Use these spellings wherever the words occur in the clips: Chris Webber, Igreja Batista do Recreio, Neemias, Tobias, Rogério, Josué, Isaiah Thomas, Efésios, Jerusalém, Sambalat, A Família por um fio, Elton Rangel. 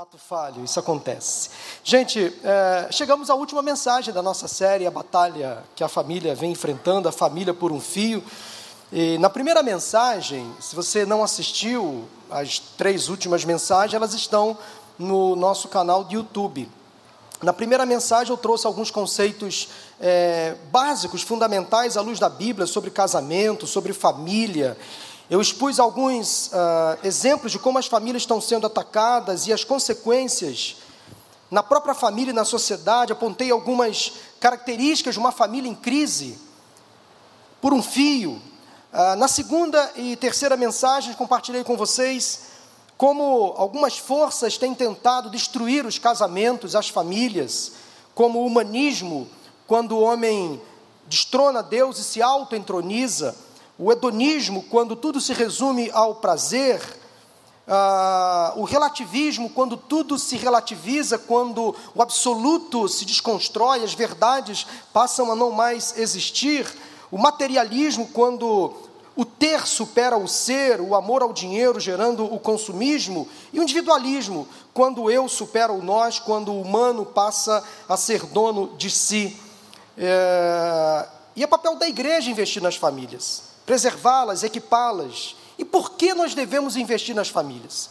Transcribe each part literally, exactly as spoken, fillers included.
Ato falho, isso acontece. Gente, é, chegamos à última mensagem da nossa série, a batalha que a família vem enfrentando, a família por um fio. E na primeira mensagem, se você não assistiu, as três últimas mensagens, elas estão no nosso canal de YouTube. Na primeira mensagem eu trouxe alguns conceitos é, básicos, fundamentais à luz da Bíblia, sobre casamento, sobre família. Eu expus alguns uh, exemplos de como as famílias estão sendo atacadas e as consequências na própria família e na sociedade. Apontei algumas características de uma família em crise, por um fio. Uh, na segunda e terceira mensagem, compartilhei com vocês como algumas forças têm tentado destruir os casamentos, as famílias, como o humanismo, quando o homem destrona Deus e se auto-entroniza, o hedonismo, quando tudo se resume ao prazer, uh, o relativismo, quando tudo se relativiza, quando o absoluto se desconstrói, as verdades passam a não mais existir, o materialismo, quando o ter supera o ser, o amor ao dinheiro gerando o consumismo, e o individualismo, quando o eu supera o nós, quando o humano passa a ser dono de si. É... E é papel da igreja investir nas famílias, preservá-las, equipá-las. E por que nós devemos investir nas famílias?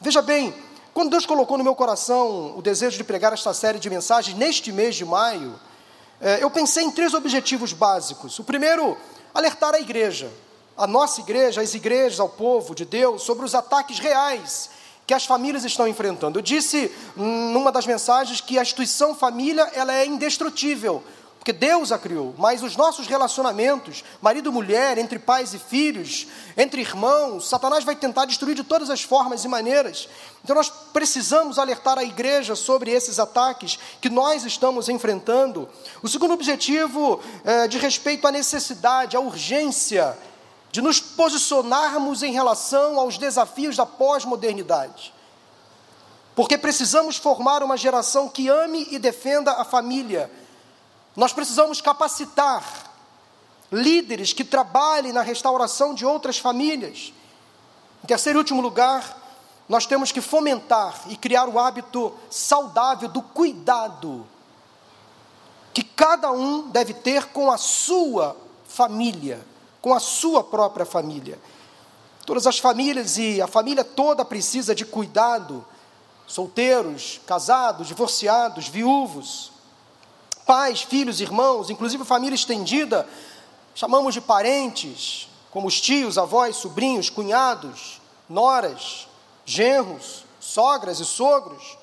Veja bem, quando Deus colocou no meu coração o desejo de pregar esta série de mensagens neste mês de maio, é, eu pensei em três objetivos básicos. O primeiro, alertar a igreja, a nossa igreja, as igrejas, ao povo de Deus, sobre os ataques reais que as famílias estão enfrentando. Eu disse, numa das mensagens, que a instituição família, ela é indestrutível, porque Deus a criou, mas os nossos relacionamentos, marido e mulher, entre pais e filhos, entre irmãos, Satanás vai tentar destruir de todas as formas e maneiras. Então nós precisamos alertar a igreja sobre esses ataques que nós estamos enfrentando. O segundo objetivo é de respeito à necessidade, à urgência de nos posicionarmos em relação aos desafios da pós-modernidade, porque precisamos formar uma geração que ame e defenda a família. Nós precisamos capacitar líderes que trabalhem na restauração de outras famílias. Em terceiro e último lugar, nós temos que fomentar e criar o hábito saudável do cuidado que cada um deve ter com a sua família, com a sua própria família. Todas as famílias e a família toda precisa de cuidado. Solteiros, casados, divorciados, viúvos, pais, filhos, irmãos, inclusive família estendida, chamamos de parentes, como os tios, avós, sobrinhos, cunhados, noras, genros, sogras e sogros.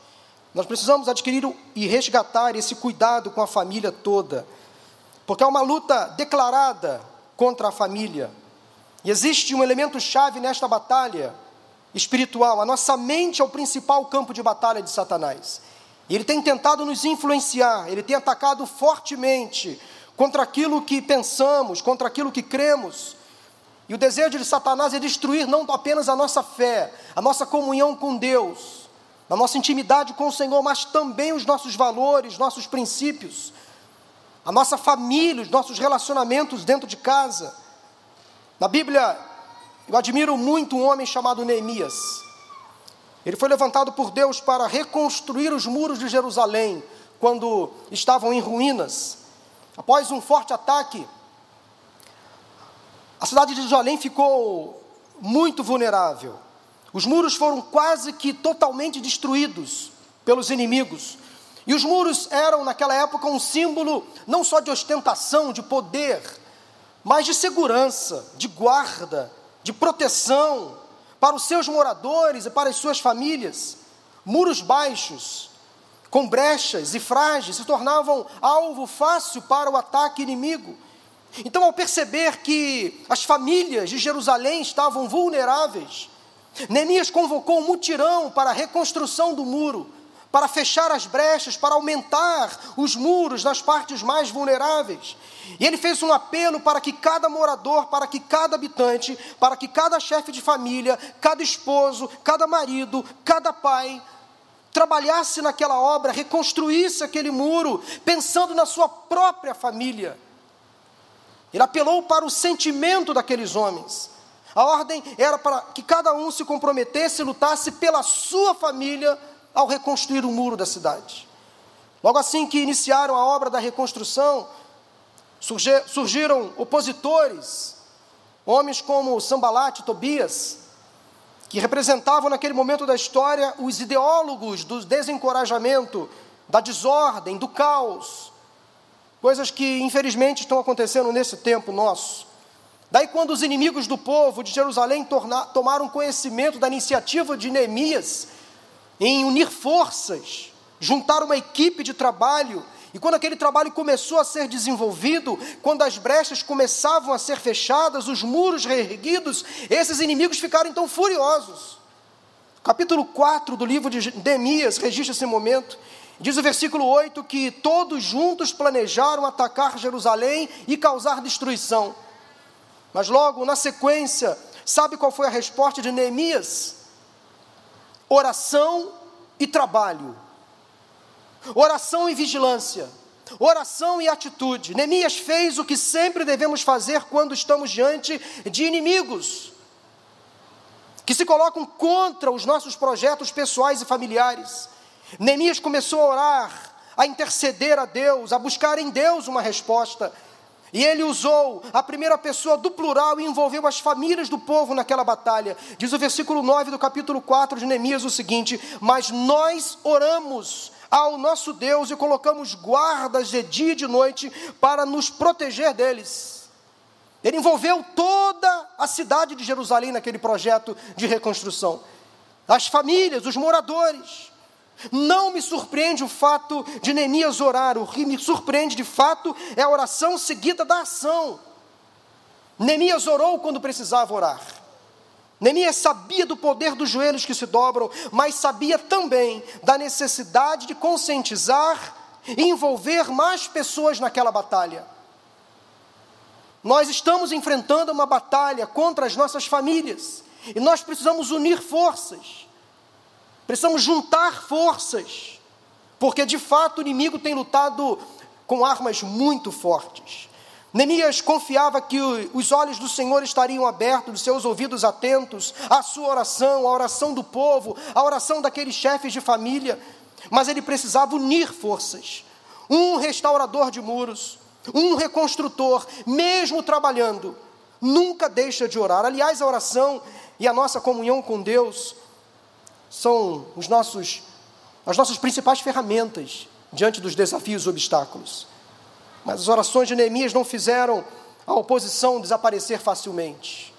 Nós precisamos adquirir e resgatar esse cuidado com a família toda, porque é uma luta declarada contra a família. E existe um elemento-chave nesta batalha espiritual. A nossa mente é o principal campo de batalha de Satanás. Ele tem tentado nos influenciar, ele tem atacado fortemente contra aquilo que pensamos, contra aquilo que cremos. E o desejo de Satanás é destruir não apenas a nossa fé, a nossa comunhão com Deus, a nossa intimidade com o Senhor, mas também os nossos valores, nossos princípios, a nossa família, os nossos relacionamentos dentro de casa. Na Bíblia, eu admiro muito um homem chamado Neemias. Ele foi levantado por Deus para reconstruir os muros de Jerusalém, quando estavam em ruínas. Após um forte ataque, a cidade de Jerusalém ficou muito vulnerável. Os muros foram quase que totalmente destruídos pelos inimigos. E os muros eram, naquela época, um símbolo não só de ostentação, de poder, mas de segurança, de guarda, de proteção para os seus moradores e para as suas famílias. Muros baixos, com brechas e frágeis, se tornavam alvo fácil para o ataque inimigo. Então, ao perceber que as famílias de Jerusalém estavam vulneráveis, Neemias convocou um mutirão para a reconstrução do muro, para fechar as brechas, para aumentar os muros nas partes mais vulneráveis. E ele fez um apelo para que cada morador, para que cada habitante, para que cada chefe de família, cada esposo, cada marido, cada pai, trabalhasse naquela obra, reconstruísse aquele muro, pensando na sua própria família. Ele apelou para o sentimento daqueles homens. A ordem era para que cada um se comprometesse e lutasse pela sua família, ao reconstruir o muro da cidade. Logo assim que iniciaram a obra da reconstrução, surgiram opositores, homens como Sambalat e Tobias, que representavam naquele momento da história os ideólogos do desencorajamento, da desordem, do caos, coisas que infelizmente estão acontecendo nesse tempo nosso. Daí quando os inimigos do povo de Jerusalém torna, tomaram conhecimento da iniciativa de Neemias em unir forças, juntar uma equipe de trabalho, e quando aquele trabalho começou a ser desenvolvido, quando as brechas começavam a ser fechadas, os muros reerguidos, esses inimigos ficaram então furiosos. Capítulo quatro do livro de Neemias registra esse momento. Diz o versículo oito que todos juntos planejaram atacar Jerusalém e causar destruição. Mas logo na sequência, sabe qual foi a resposta de Neemias? Oração e trabalho. Oração e vigilância. Oração e atitude. Neemias fez o que sempre devemos fazer quando estamos diante de inimigos que se colocam contra os nossos projetos pessoais e familiares. Neemias começou a orar, a interceder a Deus, a buscar em Deus uma resposta. E ele usou a primeira pessoa do plural e envolveu as famílias do povo naquela batalha. Diz o versículo nove do capítulo quatro de Neemias o seguinte: mas nós oramos ao nosso Deus e colocamos guardas de dia e de noite para nos proteger deles. Ele envolveu toda a cidade de Jerusalém naquele projeto de reconstrução. As famílias, os moradores. Não me surpreende o fato de Neemias orar. O que me surpreende de fato é a oração seguida da ação. Neemias orou quando precisava orar. Neemias sabia do poder dos joelhos que se dobram, mas sabia também da necessidade de conscientizar e envolver mais pessoas naquela batalha. Nós estamos enfrentando uma batalha contra as nossas famílias, e nós precisamos unir forças, precisamos juntar forças, porque de fato o inimigo tem lutado com armas muito fortes. Neemias confiava que os olhos do Senhor estariam abertos, os seus ouvidos atentos à sua oração, à oração do povo, à oração daqueles chefes de família, mas ele precisava unir forças. Um restaurador de muros, um reconstrutor, mesmo trabalhando, nunca deixa de orar. Aliás, a oração e a nossa comunhão com Deus são os nossos, as nossas principais ferramentas diante dos desafios e obstáculos. Mas as orações de Neemias não fizeram a oposição desaparecer facilmente.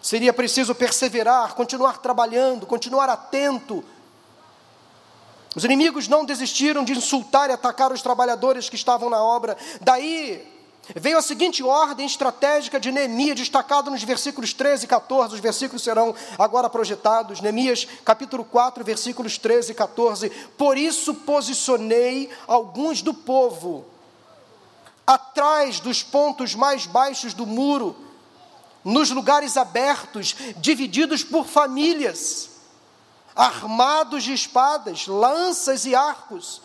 Seria preciso perseverar, continuar trabalhando, continuar atento. Os inimigos não desistiram de insultar e atacar os trabalhadores que estavam na obra. Daí veio a seguinte ordem estratégica de Neemias, destacada nos versículos treze e catorze. Os versículos serão agora projetados. Neemias, capítulo quatro, versículos treze e catorze. Por isso posicionei alguns do povo atrás dos pontos mais baixos do muro, nos lugares abertos, divididos por famílias, armados de espadas, lanças e arcos.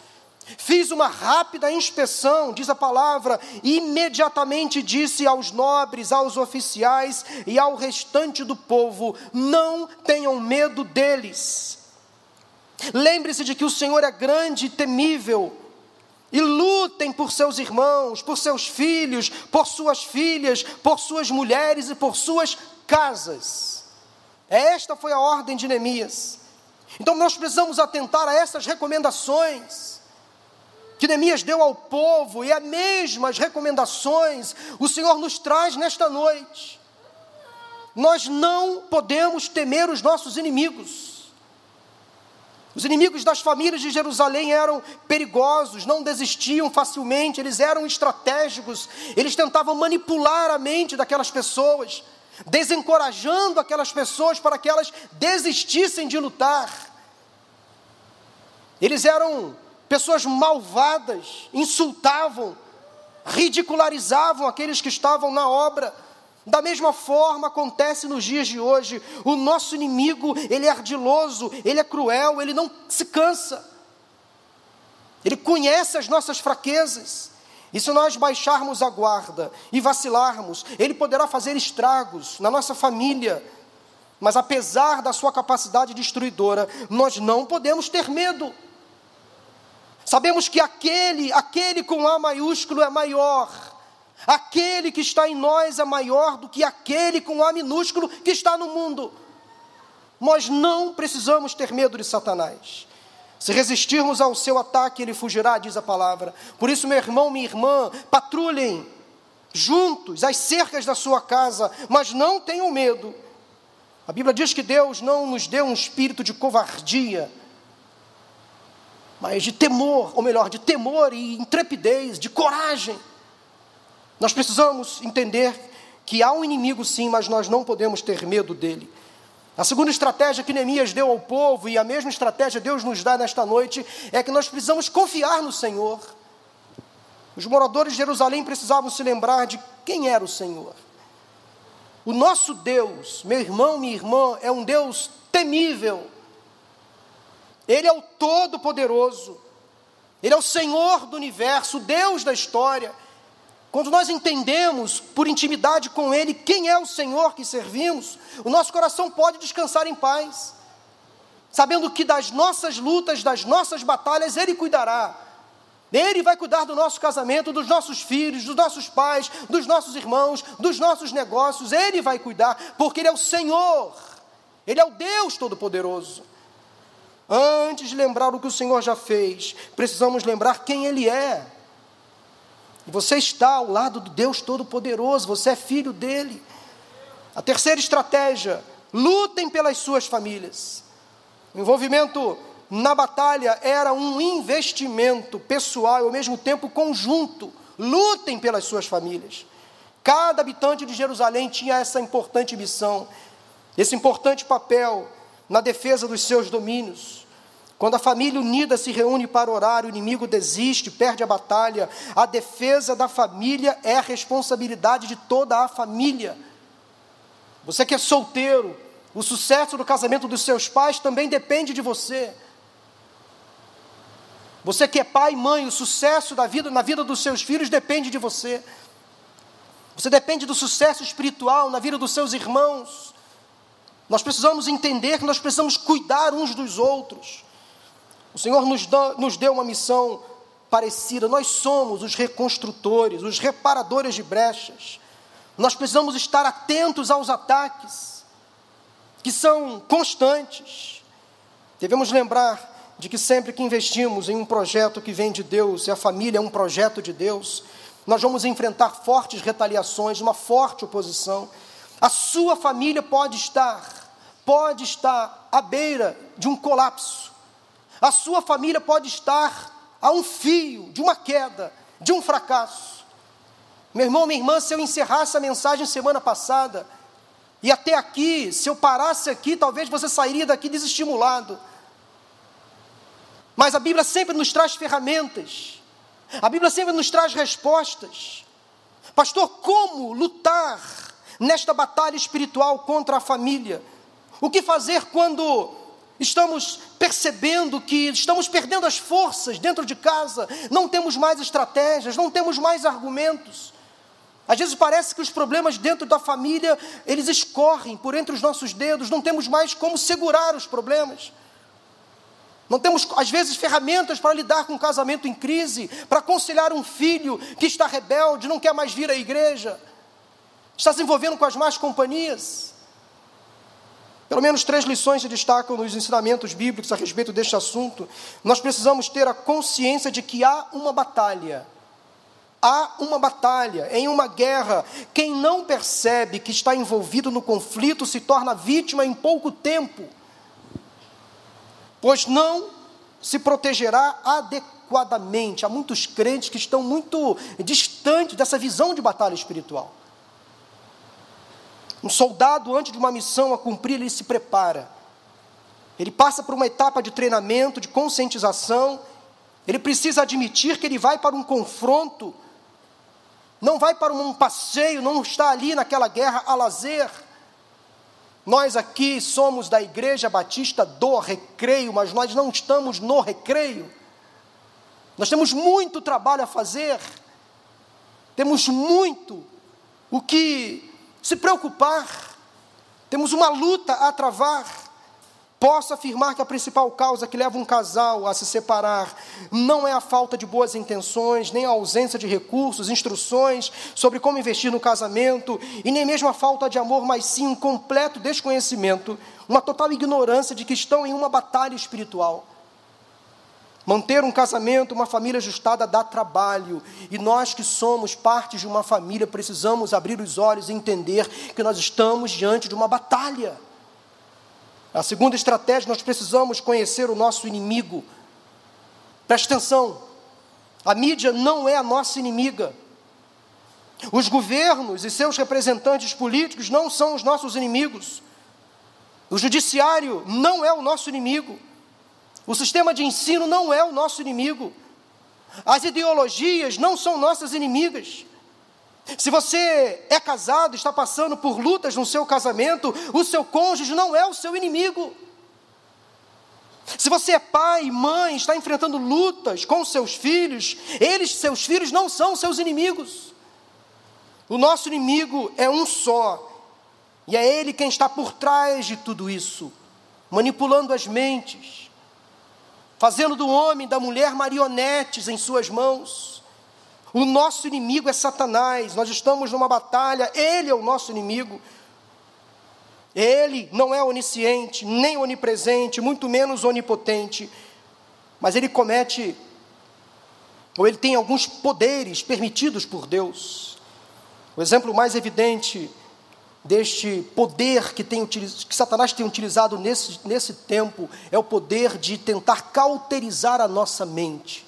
Fiz uma rápida inspeção, diz a palavra, e imediatamente disse aos nobres, aos oficiais e ao restante do povo: não tenham medo deles. Lembre-se de que o Senhor é grande e temível. E lutem por seus irmãos, por seus filhos, por suas filhas, por suas mulheres e por suas casas. Esta foi a ordem de Neemias. Então nós precisamos atentar a essas recomendações que Neemias deu ao povo, e as mesmas recomendações o Senhor nos traz nesta noite. Nós não podemos temer os nossos inimigos. Os inimigos das famílias de Jerusalém eram perigosos, não desistiam facilmente, eles eram estratégicos, eles tentavam manipular a mente daquelas pessoas, desencorajando aquelas pessoas para que elas desistissem de lutar. Eles eram pessoas malvadas, insultavam, ridicularizavam aqueles que estavam na obra. Da mesma forma acontece nos dias de hoje. O nosso inimigo, ele é ardiloso, ele é cruel, ele não se cansa. Ele conhece as nossas fraquezas. E se nós baixarmos a guarda e vacilarmos, ele poderá fazer estragos na nossa família, Mas apesar da sua capacidade destruidora, nós não podemos ter medo. Sabemos que aquele, aquele com A maiúsculo é maior. Aquele que está em nós é maior do que aquele com A minúsculo que está no mundo. Nós não precisamos ter medo de Satanás. Se resistirmos ao seu ataque, ele fugirá, diz a palavra. Por isso, meu irmão, minha irmã, patrulhem juntos as cercas da sua casa, mas não tenham medo. A Bíblia diz que Deus não nos deu um espírito de covardia, mas de temor, ou melhor, de temor e intrepidez, de coragem. Nós precisamos entender que há um inimigo sim, mas nós não podemos ter medo dele. A segunda estratégia que Neemias deu ao povo, e a mesma estratégia Deus nos dá nesta noite, é que nós precisamos confiar no Senhor. Os moradores de Jerusalém precisavam se lembrar de quem era o Senhor. O nosso Deus, meu irmão, minha irmã, é um Deus temível. Ele é o Todo-Poderoso. Ele é o Senhor do Universo, o Deus da história. Quando nós entendemos, por intimidade com Ele, quem é o Senhor que servimos, o nosso coração pode descansar em paz, sabendo que das nossas lutas, das nossas batalhas, Ele cuidará. Ele vai cuidar do nosso casamento, dos nossos filhos, dos nossos pais, dos nossos irmãos, dos nossos negócios. Ele vai cuidar, porque Ele é o Senhor. Ele é o Deus Todo-Poderoso. Antes de lembrar o que o Senhor já fez, precisamos lembrar quem Ele é. E você está ao lado do Deus Todo-Poderoso, você é filho dEle. A terceira estratégia, lutem pelas suas famílias. O envolvimento na batalha era um investimento pessoal e ao mesmo tempo conjunto. Lutem pelas suas famílias. Cada habitante de Jerusalém tinha essa importante missão, esse importante papel na defesa dos seus domínios. Quando a família unida se reúne para orar, o inimigo desiste, perde a batalha. A defesa da família é a responsabilidade de toda a família. Você que é solteiro, o sucesso do casamento dos seus pais também depende de você. Você que é pai e mãe, o sucesso da vida, na vida dos seus filhos depende de você. Você depende do sucesso espiritual na vida dos seus irmãos. Nós precisamos entender que nós precisamos cuidar uns dos outros. O Senhor nos, dá, nos deu uma missão parecida. Nós somos os reconstrutores, os reparadores de brechas. Nós precisamos estar atentos aos ataques, que são constantes. Devemos lembrar de que sempre que investimos em um projeto que vem de Deus, e a família é um projeto de Deus, nós vamos enfrentar fortes retaliações, uma forte oposição. A sua família pode estar, pode estar à beira de um colapso. A sua família pode estar a um fio de uma queda, de um fracasso. Meu irmão, minha irmã, se eu encerrasse a mensagem semana passada, e até aqui, se eu parasse aqui, talvez você sairia daqui desestimulado. Mas a Bíblia sempre nos traz ferramentas. A Bíblia sempre nos traz respostas. Pastor, como lutar nesta batalha espiritual contra a família? O que fazer quando estamos percebendo que estamos perdendo as forças dentro de casa, não temos mais estratégias, não temos mais argumentos? Às vezes parece que os problemas dentro da família, eles escorrem por entre os nossos dedos, não temos mais como segurar os problemas. Não temos, às vezes, ferramentas para lidar com um casamento em crise, para aconselhar um filho que está rebelde, não quer mais vir à igreja, está se envolvendo com as más companhias. Pelo menos três lições se destacam nos ensinamentos bíblicos a respeito deste assunto. Nós precisamos ter a consciência de que há uma batalha. Há uma batalha, em uma guerra. Quem não percebe que está envolvido no conflito se torna vítima em pouco tempo, pois não se protegerá adequadamente. Há muitos crentes que estão muito distantes dessa visão de batalha espiritual. Um soldado, antes de uma missão a cumprir, ele se prepara. Ele passa por uma etapa de treinamento, de conscientização. Ele precisa admitir que ele vai para um confronto. Não vai para um passeio, não está ali naquela guerra a lazer. Nós aqui somos da Igreja Batista do Recreio, mas nós não estamos no recreio. Nós temos muito trabalho a fazer. Temos muito o que se preocupar, Temos uma luta a travar. Posso afirmar que a principal causa que leva um casal a se separar não é a falta de boas intenções, nem a ausência de recursos, instruções sobre como investir no casamento, e nem mesmo a falta de amor, mas sim um completo desconhecimento, uma total ignorância de que estão em uma batalha espiritual. Manter um casamento, uma família ajustada dá trabalho, e nós que somos parte de uma família precisamos abrir os olhos e entender que nós estamos diante de uma batalha. A segunda estratégia, nós precisamos conhecer o nosso inimigo. Preste atenção, a mídia não é a nossa inimiga. Os governos e seus representantes políticos não são os nossos inimigos. O judiciário não é o nosso inimigo. O sistema de ensino não é o nosso inimigo. As ideologias não são nossas inimigas. Se você é casado, está passando por lutas no seu casamento, o seu cônjuge não é o seu inimigo. Se você é pai, mãe, está enfrentando lutas com seus filhos, eles, seus filhos, não são seus inimigos. O nosso inimigo é um só, e é ele quem está por trás de tudo isso, manipulando as mentes, fazendo do homem e da mulher marionetes em suas mãos. O nosso inimigo é Satanás, nós estamos numa batalha, ele é o nosso inimigo. Ele não é onisciente, nem onipresente, muito menos onipotente, mas ele comete, ou ele tem alguns poderes permitidos por Deus. O exemplo mais evidente deste poder que, tem, que Satanás tem utilizado nesse, nesse tempo é o poder de tentar cauterizar a nossa mente,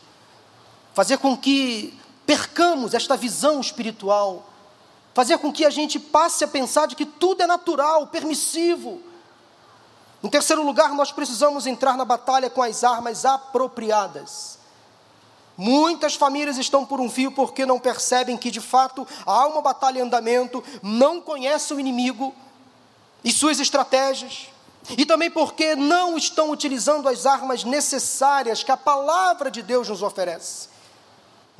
fazer com que percamos esta visão espiritual, fazer com que a gente passe a pensar de que tudo é natural, permissivo. Em terceiro lugar, nós precisamos entrar na batalha com as armas apropriadas. Muitas famílias estão por um fio porque não percebem que, de fato, há uma batalha em andamento, não conhecem o inimigo e suas estratégias, e também porque não estão utilizando as armas necessárias que a palavra de Deus nos oferece.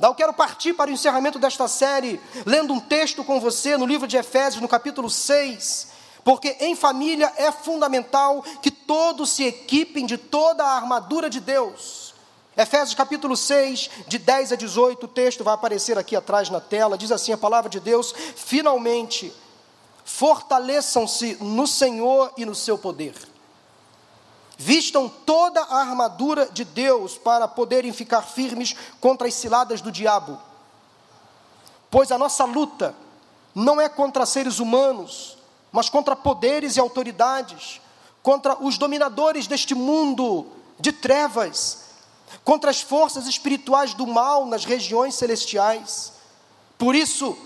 Eu quero partir para o encerramento desta série, lendo um texto com você no livro de Efésios, no capítulo seis, porque em família é fundamental que todos se equipem de toda a armadura de Deus. Efésios capítulo seis, de dez a dezoito, o texto vai aparecer aqui atrás na tela, diz assim a palavra de Deus: finalmente, fortaleçam-se no Senhor e no seu poder. Vistam toda a armadura de Deus para poderem ficar firmes contra as ciladas do diabo. Pois a nossa luta não é contra seres humanos, mas contra poderes e autoridades, contra os dominadores deste mundo de trevas, contra as forças espirituais do mal nas regiões celestiais. Por isso,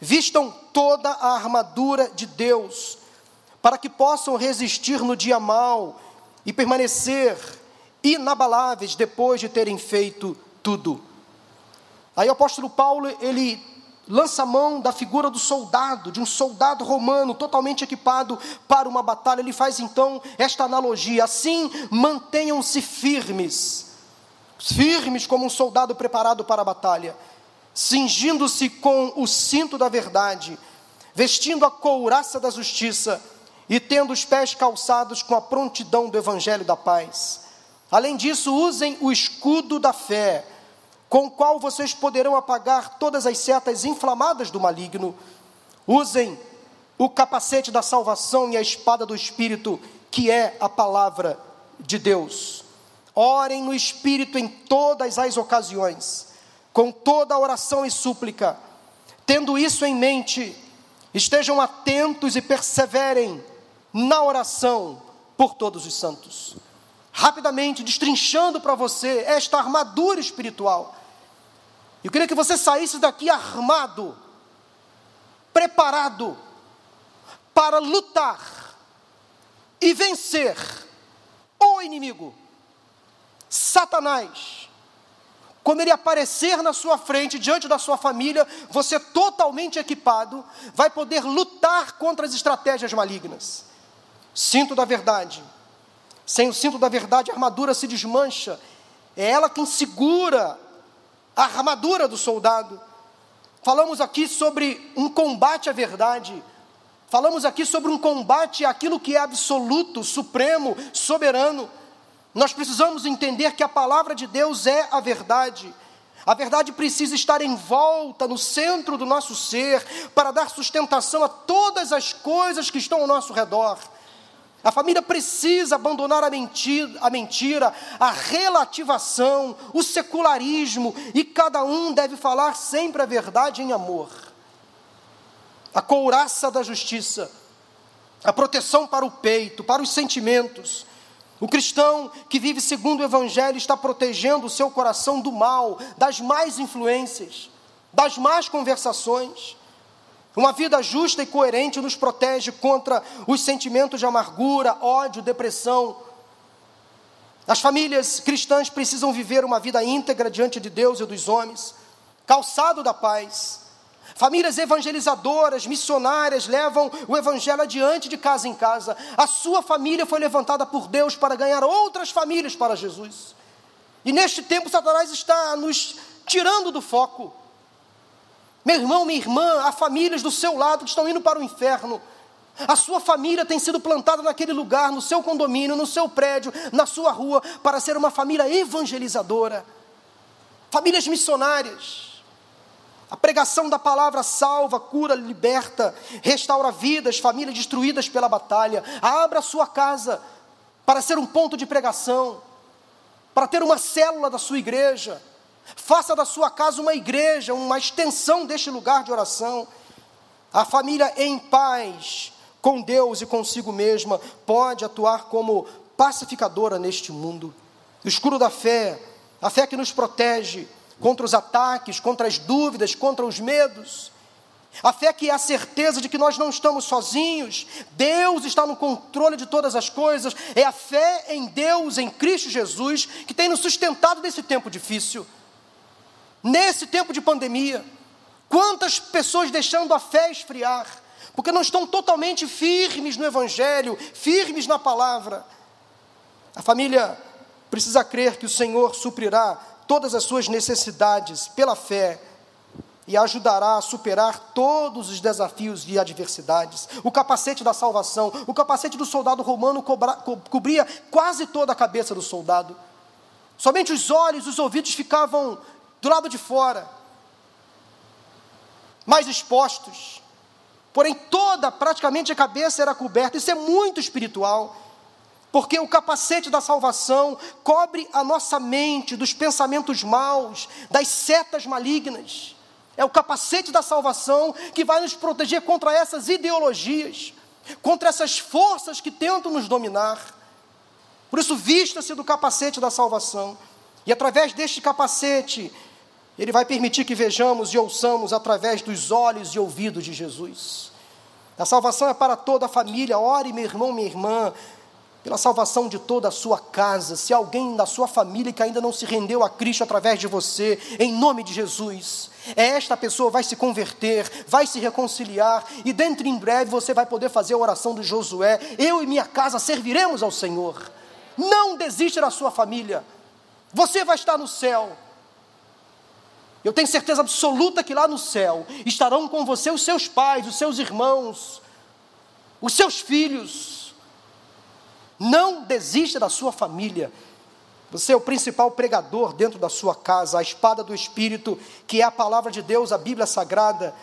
vistam toda a armadura de Deus, para que possam resistir no dia mau e permanecer inabaláveis depois de terem feito tudo. Aí o apóstolo Paulo, ele lança a mão da figura do soldado, de um soldado romano totalmente equipado para uma batalha. Ele faz então esta analogia: assim, mantenham-se firmes, firmes como um soldado preparado para a batalha, cingindo-se com o cinto da verdade, vestindo a couraça da justiça, e tendo os pés calçados com a prontidão do Evangelho da Paz. Além disso, usem o escudo da fé, com o qual vocês poderão apagar todas as setas inflamadas do maligno. Usem o capacete da salvação e a espada do Espírito, que é a palavra de Deus. Orem no Espírito em todas as ocasiões, com toda a oração e súplica. Tendo isso em mente, estejam atentos e perseverem na oração por todos os santos. Rapidamente, destrinchando para você esta armadura espiritual. Eu queria que você saísse daqui armado, preparado para lutar e vencer o inimigo, Satanás. Quando ele aparecer na sua frente, diante da sua família, você totalmente equipado, vai poder lutar contra as estratégias malignas. Cinto da verdade. Sem o cinto da verdade, a armadura se desmancha. É ela quem segura a armadura do soldado. Falamos aqui sobre um combate à verdade, Falamos aqui sobre um combate àquilo que é absoluto, supremo, soberano. Nós precisamos entender que a palavra de Deus é a verdade. A verdade precisa estar em volta, no centro do nosso ser, para dar sustentação a todas as coisas que estão ao nosso redor. A família precisa abandonar a mentira, a mentira, a relativação, o secularismo, e cada um deve falar sempre a verdade em amor. A couraça da justiça, a proteção para o peito, para os sentimentos. O cristão que vive segundo o Evangelho está protegendo o seu coração do mal, das más influências, das más conversações. Uma vida justa e coerente nos protege contra os sentimentos de amargura, ódio, depressão. As famílias cristãs precisam viver uma vida íntegra diante de Deus e dos homens, calçado da paz. Famílias evangelizadoras, missionárias, levam o Evangelho adiante de casa em casa. A sua família foi levantada por Deus para ganhar outras famílias para Jesus. E neste tempo, Satanás está nos tirando do foco. Meu irmão, minha irmã, há famílias do seu lado que estão indo para o inferno. A sua família tem sido plantada naquele lugar, no seu condomínio, no seu prédio, na sua rua, para ser uma família evangelizadora. Famílias missionárias. A pregação da palavra salva, cura, liberta, restaura vidas, famílias destruídas pela batalha. Abra a sua casa para ser um ponto de pregação, para ter uma célula da sua igreja. Faça da sua casa uma igreja, uma extensão deste lugar de oração. A família em paz, com Deus e consigo mesma, pode atuar como pacificadora neste mundo. O escudo da fé, a fé que nos protege contra os ataques, contra as dúvidas, contra os medos. A fé que é a certeza de que nós não estamos sozinhos. Deus está no controle de todas as coisas. É a fé em Deus, em Cristo Jesus, que tem nos sustentado nesse tempo difícil. Nesse tempo de pandemia, quantas pessoas deixando a fé esfriar, porque não estão totalmente firmes no Evangelho, firmes na palavra. A família precisa crer que o Senhor suprirá todas as suas necessidades pela fé e ajudará a superar todos os desafios e adversidades. O capacete da salvação, o capacete do soldado romano cobra, co- cobria quase toda a cabeça do soldado. Somente os olhos e os ouvidos ficavam do lado de fora, mais expostos, porém toda, praticamente a cabeça era coberta. Isso é muito espiritual, porque o capacete da salvação cobre a nossa mente dos pensamentos maus, das setas malignas. É o capacete da salvação que vai nos proteger contra essas ideologias, contra essas forças que tentam nos dominar. Por isso, vista-se do capacete da salvação, e através deste capacete, Ele vai permitir que vejamos e ouçamos através dos olhos e ouvidos de Jesus. A salvação é para toda a família. Ore, meu irmão, minha irmã, pela salvação de toda a sua casa. Se alguém da sua família que ainda não se rendeu a Cristo através de você, em nome de Jesus, esta pessoa vai se converter, vai se reconciliar, e dentro em breve você vai poder fazer a oração de Josué: eu e minha casa serviremos ao Senhor. Não desista da sua família. Você vai estar no céu. Eu tenho certeza absoluta que lá no céu estarão com você os seus pais, os seus irmãos, os seus filhos. Não desista da sua família. Você é o principal pregador dentro da sua casa, a espada do Espírito, que é a palavra de Deus, a Bíblia Sagrada,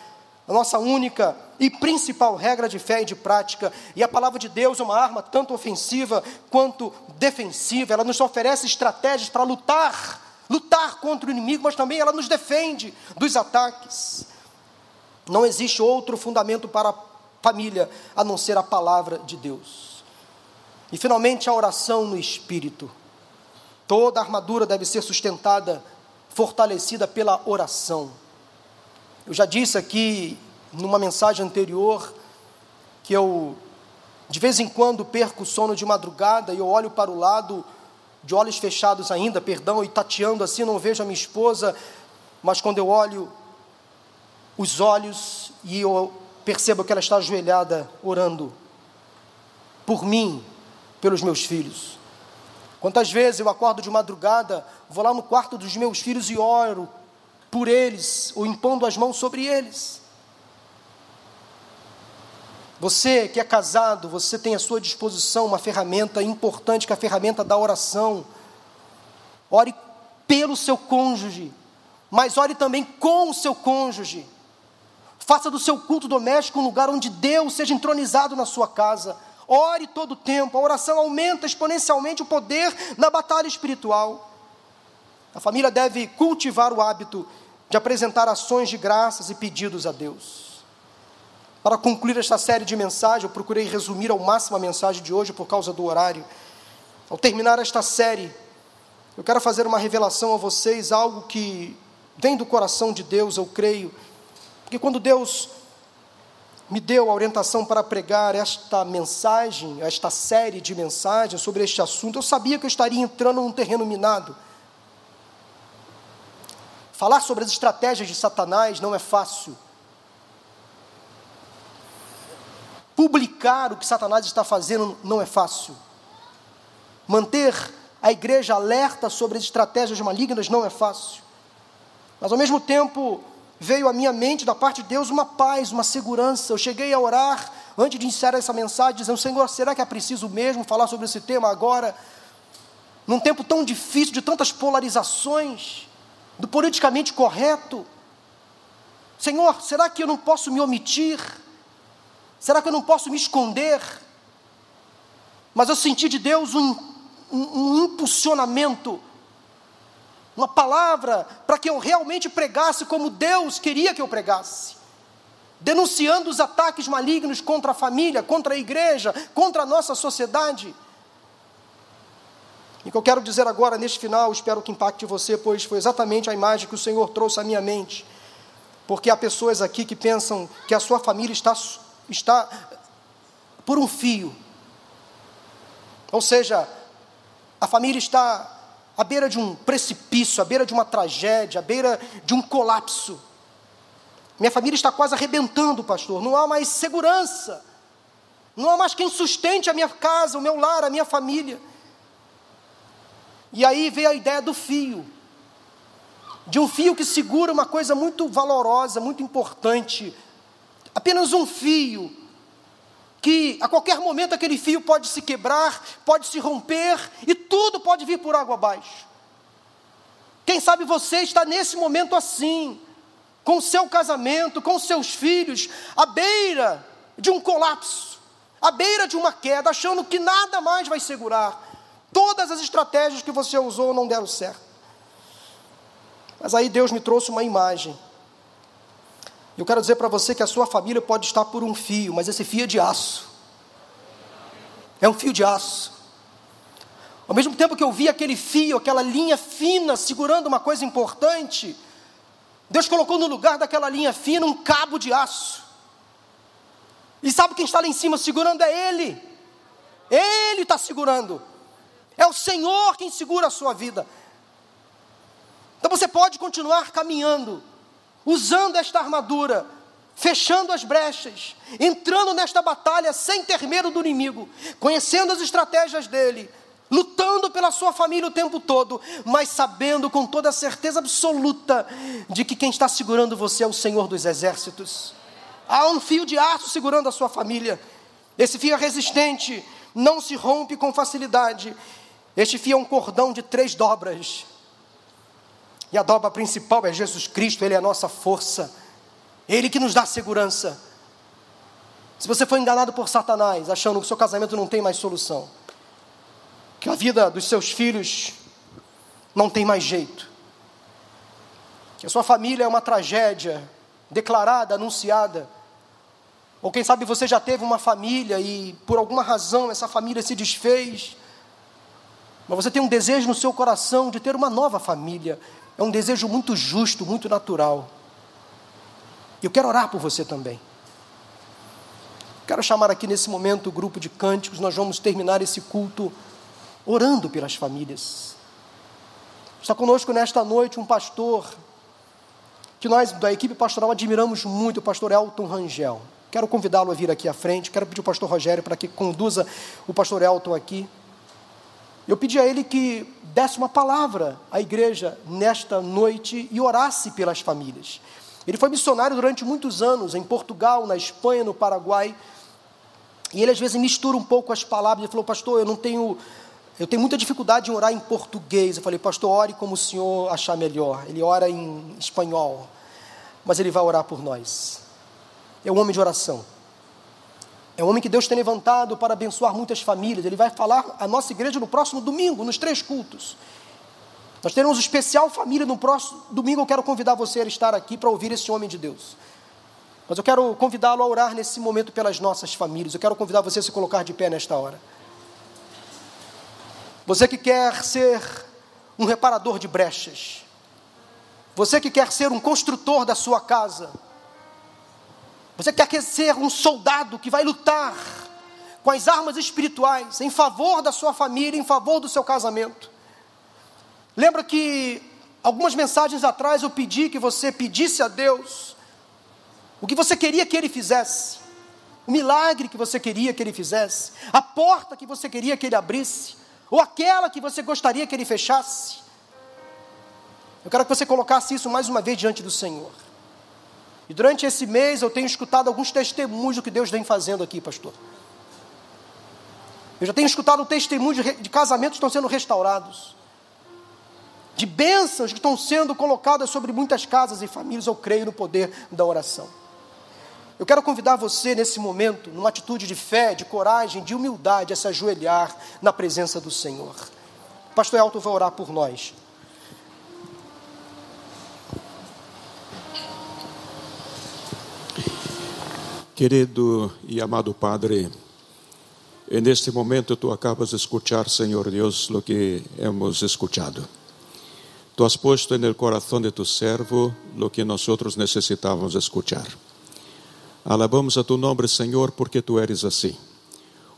a nossa única e principal regra de fé e de prática. E a palavra de Deus é uma arma tanto ofensiva quanto defensiva. Ela nos oferece estratégias para lutar, lutar contra o inimigo, mas também ela nos defende dos ataques. Não existe outro fundamento para a família, a não ser a palavra de Deus. E finalmente, a oração no Espírito. Toda armadura deve ser sustentada, fortalecida pela oração. Eu já disse aqui, numa mensagem anterior, que eu, de vez em quando, perco o sono de madrugada e eu olho para o lado, de olhos fechados ainda, perdão, e tateando assim, não vejo a minha esposa, mas quando eu olho os olhos e eu percebo que ela está ajoelhada, orando por mim, pelos meus filhos. Quantas vezes eu acordo de madrugada, vou lá no quarto dos meus filhos e oro por eles, ou impondo as mãos sobre eles. Você que é casado, você tem à sua disposição uma ferramenta importante, que é a ferramenta da oração. Ore pelo seu cônjuge, mas ore também com o seu cônjuge. Faça do seu culto doméstico um lugar onde Deus seja entronizado na sua casa. Ore todo o tempo. A oração aumenta exponencialmente o poder na batalha espiritual. A família deve cultivar o hábito de apresentar ações de graças e pedidos a Deus. Para concluir esta série de mensagens, eu procurei resumir ao máximo a mensagem de hoje por causa do horário. Ao terminar esta série, eu quero fazer uma revelação a vocês, algo que vem do coração de Deus, eu creio. Porque quando Deus me deu a orientação para pregar esta mensagem, esta série de mensagens sobre este assunto, eu sabia que eu estaria entrando num terreno minado. Falar sobre as estratégias de Satanás não é fácil. Publicar o que Satanás está fazendo não é fácil. Manter a igreja alerta sobre as estratégias malignas não é fácil. Mas, ao mesmo tempo, veio à minha mente, da parte de Deus, uma paz, uma segurança. Eu cheguei a orar, antes de iniciar essa mensagem, dizendo: Senhor, será que é preciso mesmo falar sobre esse tema agora? Num tempo tão difícil, de tantas polarizações, do politicamente correto. Senhor, será que eu não posso me omitir? Será que eu não posso me esconder? Mas eu senti de Deus um, um, um impulsionamento, uma palavra para que eu realmente pregasse como Deus queria que eu pregasse, denunciando os ataques malignos contra a família, contra a igreja, contra a nossa sociedade. E o que eu quero dizer agora, neste final, espero que impacte você, pois foi exatamente a imagem que o Senhor trouxe à minha mente, porque há pessoas aqui que pensam que a sua família está, está por um fio, ou seja, a família está à beira de um precipício, à beira de uma tragédia, à beira de um colapso. Minha família está quase arrebentando, pastor. Não há mais segurança. Não há mais quem sustente a minha casa, o meu lar, a minha família. E aí veio a ideia do fio. De um fio que segura uma coisa muito valorosa, muito importante. Apenas um fio. Que a qualquer momento aquele fio pode se quebrar, pode se romper, e tudo pode vir por água abaixo. Quem sabe você está nesse momento assim, com o seu casamento, com os seus filhos, à beira de um colapso, à beira de uma queda, achando que nada mais vai segurar. Todas as estratégias que você usou não deram certo. Mas aí Deus me trouxe uma imagem. Eu quero dizer para você que a sua família pode estar por um fio, mas esse fio é de aço. É um fio de aço. Ao mesmo tempo que eu vi aquele fio, aquela linha fina segurando uma coisa importante, Deus colocou no lugar daquela linha fina um cabo de aço. E sabe quem está lá em cima segurando? É Ele. Ele está segurando. É o Senhor quem segura a sua vida. Então você pode continuar caminhando, usando esta armadura, fechando as brechas, entrando nesta batalha sem ter medo do inimigo, conhecendo as estratégias dele, lutando pela sua família o tempo todo, mas sabendo com toda a certeza absoluta de que quem está segurando você é o Senhor dos Exércitos. Há um fio de aço segurando a sua família. Esse fio é resistente, não se rompe com facilidade. Este fio é um cordão de três dobras. E a dobra principal é Jesus Cristo. Ele é a nossa força. Ele que nos dá segurança. Se você foi enganado por Satanás, achando que o seu casamento não tem mais solução, que a vida dos seus filhos não tem mais jeito, que a sua família é uma tragédia declarada, anunciada, ou quem sabe você já teve uma família e por alguma razão essa família se desfez, mas você tem um desejo no seu coração de ter uma nova família. É um desejo muito justo, muito natural. Eu quero orar por você também. Quero chamar aqui nesse momento o grupo de cânticos. Nós vamos terminar esse culto orando pelas famílias. Está conosco nesta noite um pastor que nós da equipe pastoral admiramos muito, o pastor Elton Rangel. Quero convidá-lo a vir aqui à frente. Quero pedir ao pastor Rogério para que conduza o pastor Elton aqui. Eu pedi a ele que desse uma palavra à igreja nesta noite e orasse pelas famílias. Ele foi missionário durante muitos anos, em Portugal, na Espanha, no Paraguai. E ele às vezes mistura um pouco as palavras. Ele falou, pastor, eu não tenho, eu tenho muita dificuldade em orar em português. Eu falei, pastor, ore como o senhor achar melhor. Ele ora em espanhol, mas ele vai orar por nós. É um homem de oração. É um homem que Deus tem levantado para abençoar muitas famílias. Ele vai falar a nossa igreja no próximo domingo, nos três cultos. Nós teremos um especial família no próximo domingo. Eu quero convidar você a estar aqui para ouvir esse homem de Deus. Mas eu quero convidá-lo a orar nesse momento pelas nossas famílias. Eu quero convidar você a se colocar de pé nesta hora. Você que quer ser um reparador de brechas. Você que quer ser um construtor da sua casa. Você que quer ser um soldado que vai lutar com as armas espirituais em favor da sua família, em favor do seu casamento. Lembra que algumas mensagens atrás eu pedi que você pedisse a Deus o que você queria que Ele fizesse, o milagre que você queria que Ele fizesse, a porta que você queria que Ele abrisse, ou aquela que você gostaria que Ele fechasse. Eu quero que você colocasse isso mais uma vez diante do Senhor. E durante esse mês eu tenho escutado alguns testemunhos do que Deus vem fazendo aqui, pastor. Eu já tenho escutado testemunhos de casamentos que estão sendo restaurados, de bênçãos que estão sendo colocadas sobre muitas casas e famílias. Eu creio no poder da oração. Eu quero convidar você nesse momento, numa atitude de fé, de coragem, de humildade, a se ajoelhar na presença do Senhor. O pastor Elton vai orar por nós. Querido e amado Padre, neste momento tu acabas de escuchar, Senhor Deus, o que hemos escuchado. Tu has puesto en el corazón de tu servo lo que nosotros necesitábamos escuchar. Alabamos a tu nombre, Señor, porque tú eres así.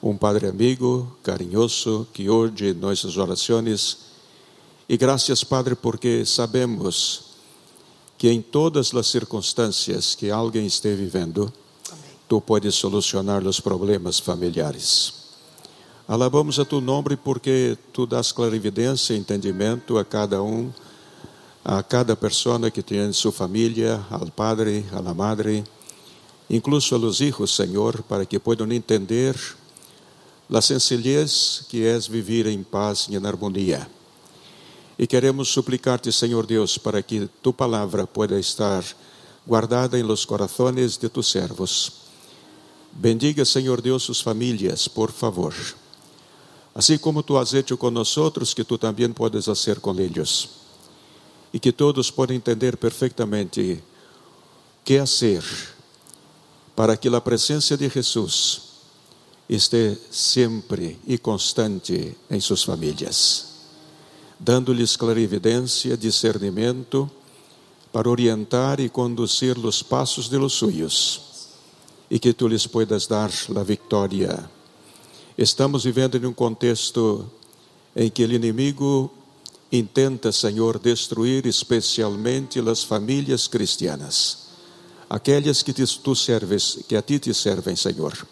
Un Padre amigo, cariñoso, que oye nuestras oraciones. Y gracias, Padre, porque sabemos que en todas las circunstancias que alguien esté viviendo, tú puedes solucionar los problemas familiares. Alabamos a tu nome porque tu das clarividência e entendimento a cada um, a cada pessoa que tem em sua família, ao padre, à madre, incluso a los hijos, Senhor, para que possam entender a sencillez que é viver em paz e em harmonia. E queremos suplicar-te, Senhor Deus, para que tu palavra possa estar guardada em los corazones de tus servos. Bendiga, Senhor Deus, suas famílias, por favor. Assim como tu has hecho com nós, que tu também podes fazer com eles. E que todos podem entender perfeitamente o que fazer para que a presença de Jesus esteja sempre e constante em suas famílias, dando-lhes clarividência, discernimento, para orientar e conduzir os passos de los suyos, e que tu lhes puedas dar a vitória. Estamos vivendo em um contexto em que o inimigo intenta, Senhor, destruir especialmente as famílias cristianas, aquelas que tu serves, que a ti te servem, Senhor.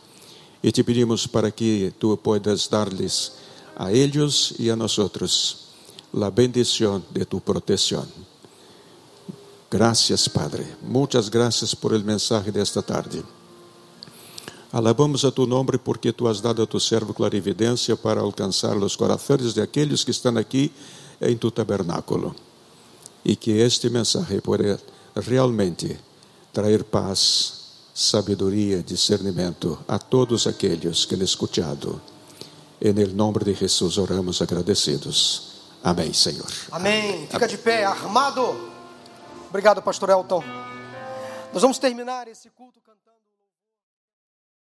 E te pedimos para que tu puedas dar-lhes a eles e a nós outros a bendição de tu proteção. Graças, Padre. Muitas graças por el mensaje desta tarde. Alabamos a tu nome porque tu has dado a tu servo clarividência para alcançar os corações de aqueles que estão aqui em tu tabernáculo. E que este mensaje possa realmente trazer paz, sabedoria, discernimento a todos aqueles que lhe escutado. Em nome de Jesus oramos agradecidos. Amém, Senhor. Amém. Amém. Fica de pé, armado. Obrigado, pastor Elton. Nós vamos terminar esse culto cantando.